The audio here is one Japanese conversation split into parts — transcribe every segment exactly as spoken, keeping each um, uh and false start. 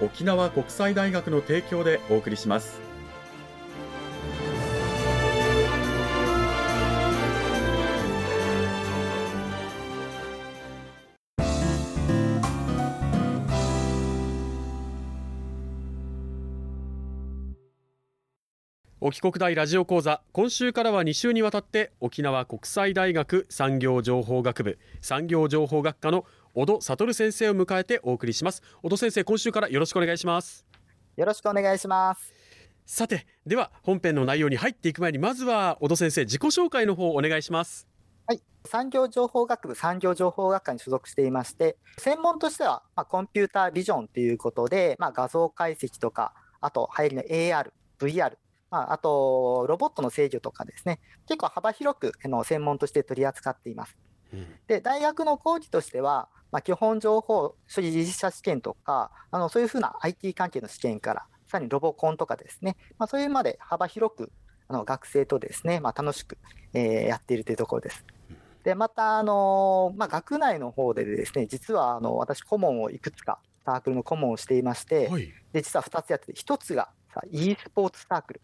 沖縄国際大学の提供でお送りします。お帰国大ラジオ講座、今週からはに週にわたって沖縄国際大学産業情報学部産業情報学科の小戸悟先生を迎えてお送りします。小戸先生、今週からよろしくお願いします。よろしくお願いします。さて、では本編の内容に入っていく前に、まずは小戸先生、自己紹介の方をお願いします。はい、産業情報学部産業情報学科に所属していまして、専門としては、まあ、コンピュータービジョンということで、まあ、画像解析とか、あと流行りの エーアール、ブイアール、まあ、あとロボットの制御とかですね、結構幅広くの専門として取り扱っています。うん、で、大学の講義としてはまあ、基本情報処理実習試験とか、あのそういうふうな アイティー 関係の試験からさらにロボコンとかですね、まあ、そういうまで幅広くあの学生とですね、まあ、楽しく、えー、やっているというところです。で、また、あのーまあ、学内の方でですね、実はあの私顧問をいくつかサークルの顧問をしていまして、はい、で実はふたつやってて、ひとつが e スポーツサークル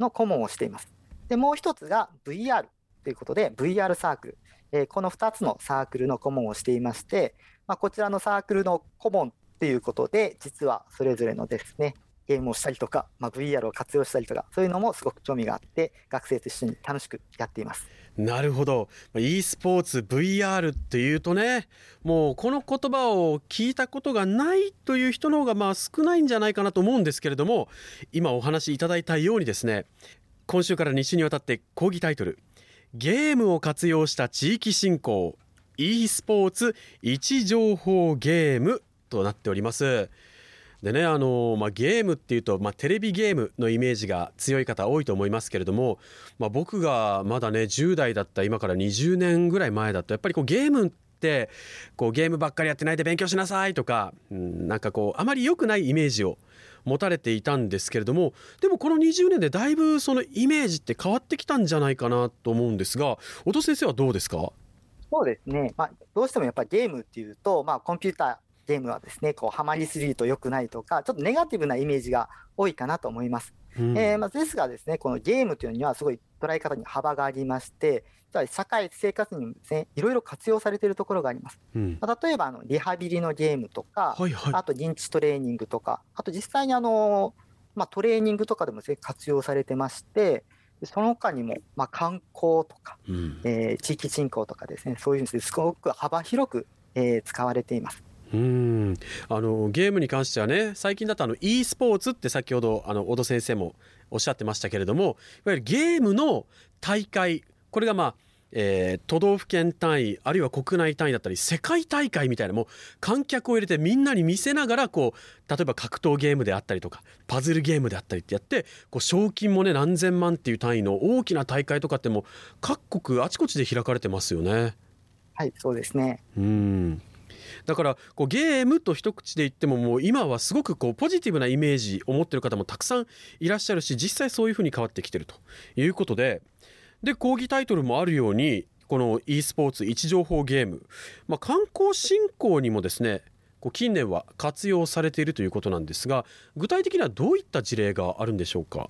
の顧問をしています。でもうひとつが ブイアール ということで ブイアール サークル、えー、このふたつのサークルの顧問をしていまして、まあ、こちらのサークルの顧問ということで、実はそれぞれのですね、ゲームをしたりとか、まあ、ブイアール を活用したりとか、そういうのもすごく興味があって学生と一緒に楽しくやっています。なるほど。 e スポーツ ブイアール っていうとね、もうこの言葉を聞いたことがないという人の方がまあ少ないんじゃないかなと思うんですけれども、今お話しいただいたようにですね、今週からに週にわたって講義タイトル、ゲームを活用した地域振興 e スポーツ位置情報ゲームとなっております。でね、あのまあ、ゲームっていうと、まあ、テレビゲームのイメージが強い方多いと思いますけれども、まあ、僕がまだねじゅう代だった今からにじゅうねんぐらい前だと、やっぱりこうゲームってこうゲームばっかりやってないで勉強しなさいとか、うん、なんかこうあまり良くないイメージを持たれていたんですけれども、でもこのにじゅうねんでだいぶそのイメージって変わってきたんじゃないかなと思うんですが、小戸先生はどうですか？そうですね、まあ、どうしてもやっぱりゲームっていうと、まあ、コンピューターゲームはですね、こうハマりすぎると良くないとか、ちょっとネガティブなイメージが多いかなと思います。うん、えーまあ、ですがですね、このゲームというのにはすごい捉え方に幅がありまして、社会生活にもですね、いろいろ活用されているところがあります。うん、まあ、例えばあのリハビリのゲームとか、はいはい、あと認知トレーニングとか、あと実際にあの、まあ、トレーニングとかでもですね、活用されてまして、その他にも、まあ、観光とか、うん、えー、地域振興とかですね、そういうのですごく幅広く、えー、使われています。うん、あのゲームに関してはね、最近だとあの e スポーツって先ほどあの小戸先生もおっしゃってましたけれども、いわゆるゲームの大会、これが、まあえー、都道府県単位、あるいは国内単位だったり、世界大会みたいな、もう観客を入れてみんなに見せながら、こう例えば格闘ゲームであったりとかパズルゲームであったりってやって、こう賞金もね何千万っていう単位の大きな大会とかって、もう各国あちこちで開かれてますよね。はい、そうですね。うん、だからこうゲームと一口で言っても、もう今はすごくこうポジティブなイメージを持っている方もたくさんいらっしゃるし、実際そういうふうに変わってきているということで、で講義タイトルもあるように、この e スポーツ位置情報ゲーム、まあ、観光振興にもですね、こう近年は活用されているということなんですが、具体的にはどういった事例があるんでしょうか？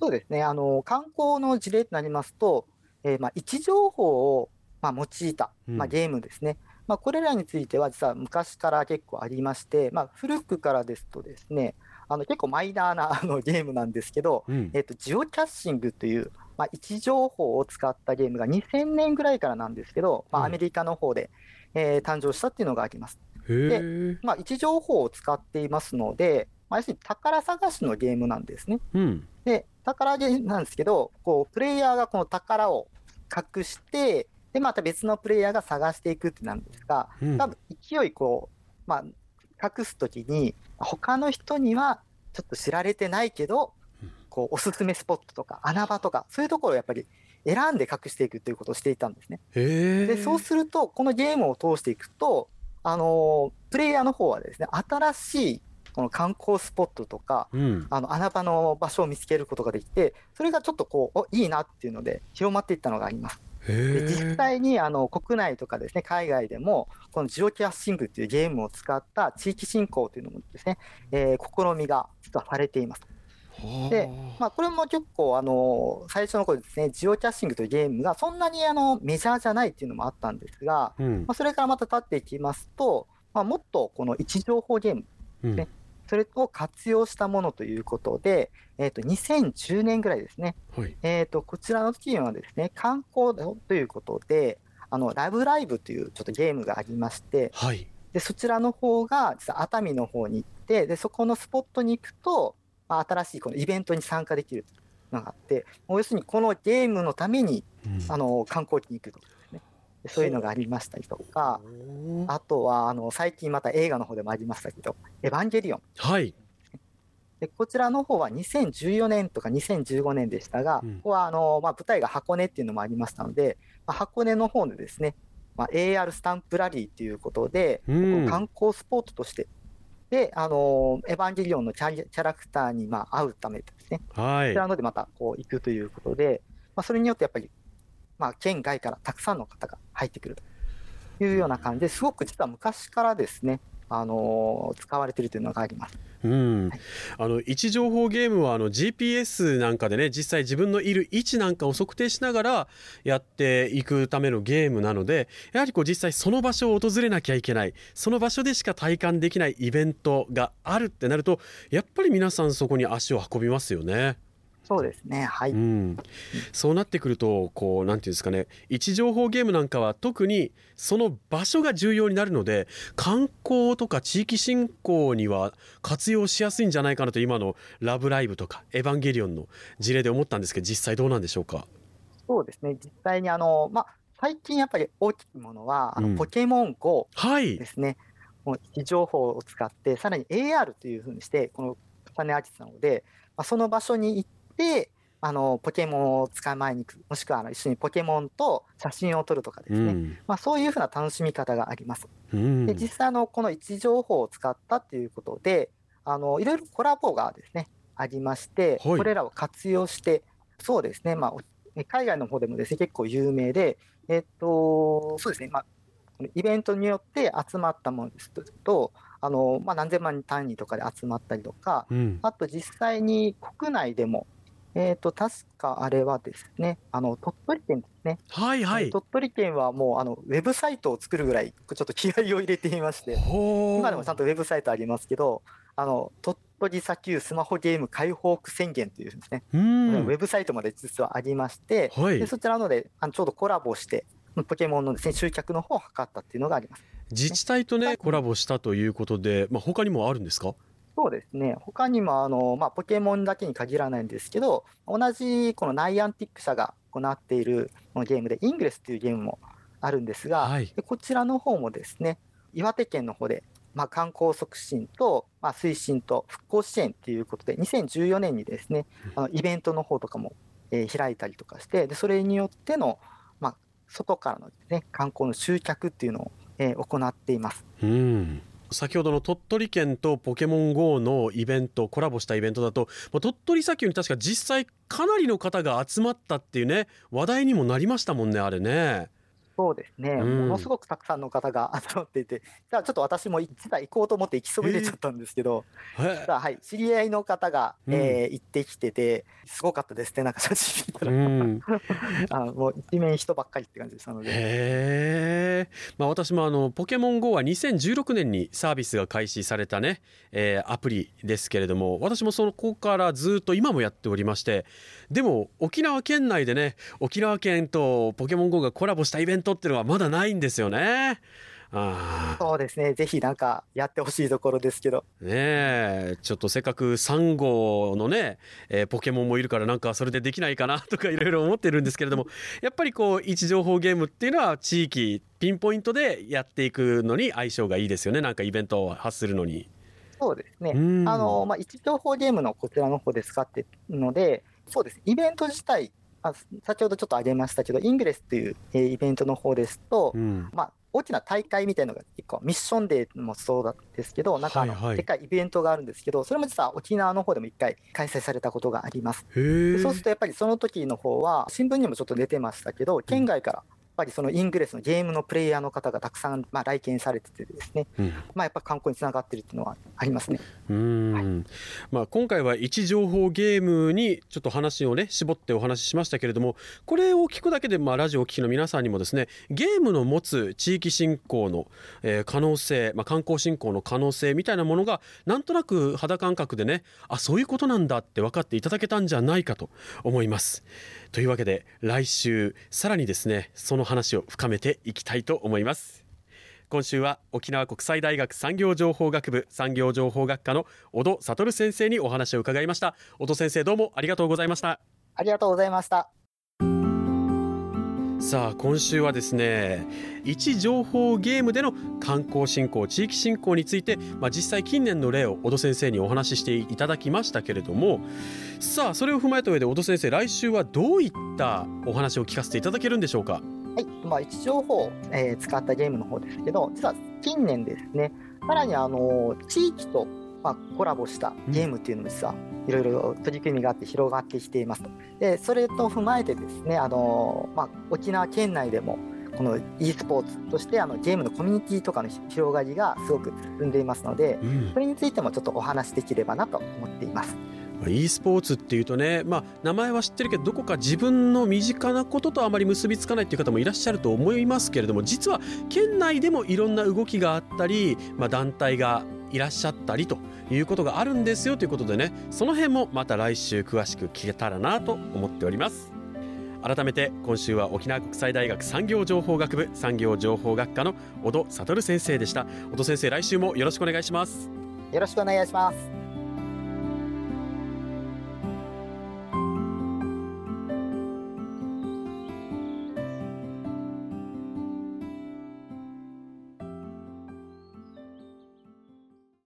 そうですね、あの観光の事例となりますと、えー、まあ位置情報をまあ用いた、まあ、ゲームですね、うん、まあ、これらについては実は昔から結構ありまして、まあ、古くからですとですね、あの結構マイナーなあのゲームなんですけど、うんえー、とジオキャッシングという、まあ、位置情報を使ったゲームがにせんねんぐらいからなんですけど、まあ、アメリカの方で、うんえー、誕生したっていうのがあります。で、まあ、位置情報を使っていますので、まあ、要するに宝探しのゲームなんですね、うん、で宝ゲームなんですけどこうプレイヤーがこの宝を隠してでまた別のプレイヤーが探していくってなんですが、うん、多分勢いこう、まあ、隠すときに他の人にはちょっと知られてないけどこうおすすめスポットとか穴場とかそういうところをやっぱり選んで隠していくということをしていたんですね。へー。でそうするとこのゲームを通していくとあのプレイヤーの方はですね新しいこの観光スポットとか、うん、あの穴場の場所を見つけることができてそれがちょっとこうおいいなっていうので広まっていったのがあります。で実際にあの国内とかですね海外でもこのジオキャッシングというゲームを使った地域振興というのもですね、えー、試みが実はされています。で、まあ、これも結構あの最初の頃ですねジオキャッシングというゲームがそんなにあのメジャーじゃないっていうのもあったんですが、うんまあ、それからまた経っていきますと、まあ、もっとこの位置情報ゲームですね、うんそれを活用したものということで、えー、とにせんじゅうねんぐらいですね、はいえー、とこちらの時にはですね観光ということであのラブライブというちょっとゲームがありまして、はい、でそちらの方が実は熱海の方に行ってでそこのスポットに行くと、まあ、新しいこのイベントに参加できるというのがあってもう要するにこのゲームのために、うん、あの観光地に行くとそういうのがありましたりとかあとはあの最近また映画の方でもありましたけどエヴァンゲリオン、はい、でこちらの方はにせんじゅうよねんとかにせんじゅうごねんでしたが、うん、ここはあの、まあ、舞台が箱根っていうのもありましたので、まあ、箱根の方でですね、まあ、エーアール スタンプラリーということで、うん、ここ観光スポットとしてであのエヴァンゲリオンのキャリ、キャラクターにまあ会うためですね、はい、こちらのでまたこう行くということで、まあ、それによってやっぱりまあ、県外からたくさんの方が入ってくるというような感じですごく実は昔からですね、あのー、使われているというのがあります、うんはい、あの位置情報ゲームはあの ジーピーエス なんかでね実際自分のいる位置なんかを測定しながらやっていくためのゲームなのでやはりこう実際その場所を訪れなきゃいけないその場所でしか体感できないイベントがあるってなるとやっぱり皆さんそこに足を運びますよね。そうですね、はいうん、そうなってくるとこうなんていうんですかね位置情報ゲームなんかは特にその場所が重要になるので観光とか地域振興には活用しやすいんじゃないかなと今のラブライブとかエヴァンゲリオンの事例で思ったんですけど実際どうなんでしょうか。そうですね実際にあの、まあ、最近やっぱり大きいものはあのポケモン ゴー ですね、うんはい、もう位置情報を使ってさらに エーアール というふうにしてこの重ね合わせたので、まあ、その場所に行ってであのポケモンを捕まえに行くもしくはあの一緒にポケモンと写真を撮るとかですね、うんまあ、そういうふうな楽しみ方があります、うん、で実際のこの位置情報を使ったということであのいろいろコラボがですねありましてこれらを活用してそうですね、まあ、海外の方でもですね結構有名で、えっとそうですねまあ、イベントによって集まったものですとあの、まあ、何千万単位とかで集まったりとか、うん、あと実際に国内でもえー、と確かあれはですねあの鳥取県ですね、はいはい、鳥取県はもうあのウェブサイトを作るぐらいちょっと気合を入れていまして今でもちゃんとウェブサイトありますけどあの鳥取砂丘スマホゲーム解放区宣言というですねうんウェブサイトまで実はありまして、はい、でそちらのであのちょうどコラボしてポケモンのですね集客の方を図ったっていうのがあります。自治体とね、はい、コラボしたということで、まあ、他にもあるんですか。そうですね他にもあの、まあ、ポケモンだけに限らないんですけど同じこのナイアンティック社が行っているこのゲームでイングレスというゲームもあるんですが、はい、でこちらの方もですね岩手県の方で、まあ、観光促進と、まあ、推進と復興支援ということでにせんじゅうよねんにですねあのイベントの方とかも、えー、開いたりとかしてでそれによっての、まあ、外からのですね、観光の集客っていうのを、えー、行っています。うん先ほどの鳥取県とポケモン ゴー のイベントコラボしたイベントだと鳥取砂丘に確か実際かなりの方が集まったっていうね話題にもなりましたもんねあれね。そうですね、うん、ものすごくたくさんの方が集まっていて、じゃあちょっと私も一台行こうと思って行きそびれちゃったんですけど、えーはい、知り合いの方が、うんえー、行ってきてて、すごかったですね、なんか写真見たら、うん、あもう一面人ばっかりって感じでしたので。へー、まあ、私もあのポケモン ゴー はにせんじゅうろくねんにサービスが開始されたね、えー、アプリですけれども、私もそこからずっと今もやっておりまして、でも沖縄県内でね、沖縄県とポケモン ゴー がコラボしたイベントっていうのはまだないんですよね。あ、そうですね、ぜひなんかやってほしいところですけどね。えちょっとせっかくさん号のね、えー、ポケモンもいるから、なんかそれでできないかなとかいろいろ思ってるんですけれども、やっぱりこう位置情報ゲームっていうのは地域ピンポイントでやっていくのに相性がいいですよね、なんかイベントを発するのに。そうですね、あの、まあ、位置情報ゲームのこちらの方で使ってるので、そうです、イベント自体先ほどちょっと挙げましたけど、イングレスという、えー、イベントの方ですと、うんまあ、大きな大会みたいなのがいっこ、ミッションデーもそうなんですけど、なんかあの、はいはい、でっかいイベントがあるんですけど、それも実は沖縄の方でもいっかい開催されたことがあります。へ、そうするとやっぱりその時の方は新聞にもちょっと出てましたけど、県外からやっぱりそのイングレスのゲームのプレイヤーの方がたくさん、まあ、来県されててですね、うんまあ、やっぱり観光につながってるっていうのはありますね。うーん、はいまあ、今回は位置情報ゲームにちょっと話をね絞ってお話ししましたけれども、これを聞くだけで、まあ、ラジオを聞きの皆さんにもですね、ゲームの持つ地域振興の、えー、可能性、まあ、観光振興の可能性みたいなものがなんとなく肌感覚でね、あ、そういうことなんだって分かっていただけたんじゃないかと思います。というわけで来週さらにですね、その話を深めていきたいと思います。今週は沖縄国際大学産業情報学部産業情報学科の小戸悟先生にお話を伺いました。小戸先生、どうもありがとうございました。ありがとうございました。さあ、今週はですね、位置情報ゲームでの観光振興、地域振興について、まあ、実際近年の例を小戸先生にお話ししていただきましたけれども、さあそれを踏まえた上で小戸先生、来週はどういったお話を聞かせていただけるんでしょうか。はいまあ、位置情報を、えー、使ったゲームの方ですけど、実は近年ですね、さらにあの地域と、まあ、コラボしたゲームっていうのも実はいろいろ取り組みがあって広がってきています。でそれと踏まえてですね、あの、まあ、沖縄県内でもこの e スポーツとしてあのゲームのコミュニティとかの広がりがすごく進んでいますので、うん、それについてもちょっとお話できればなと思っています。e スポーツっていうとね、まあ、名前は知ってるけど、どこか自分の身近なこととあまり結びつかないっていう方もいらっしゃると思いますけれども、実は県内でもいろんな動きがあったり、まあ、団体がいらっしゃったりということがあるんですよということでね、その辺もまた来週詳しく聞けたらなと思っております。改めて今週は沖縄国際大学産業情報学部産業情報学科の小戸悟先生でした。小戸先生、来週もよろしくお願いします。よろしくお願いします。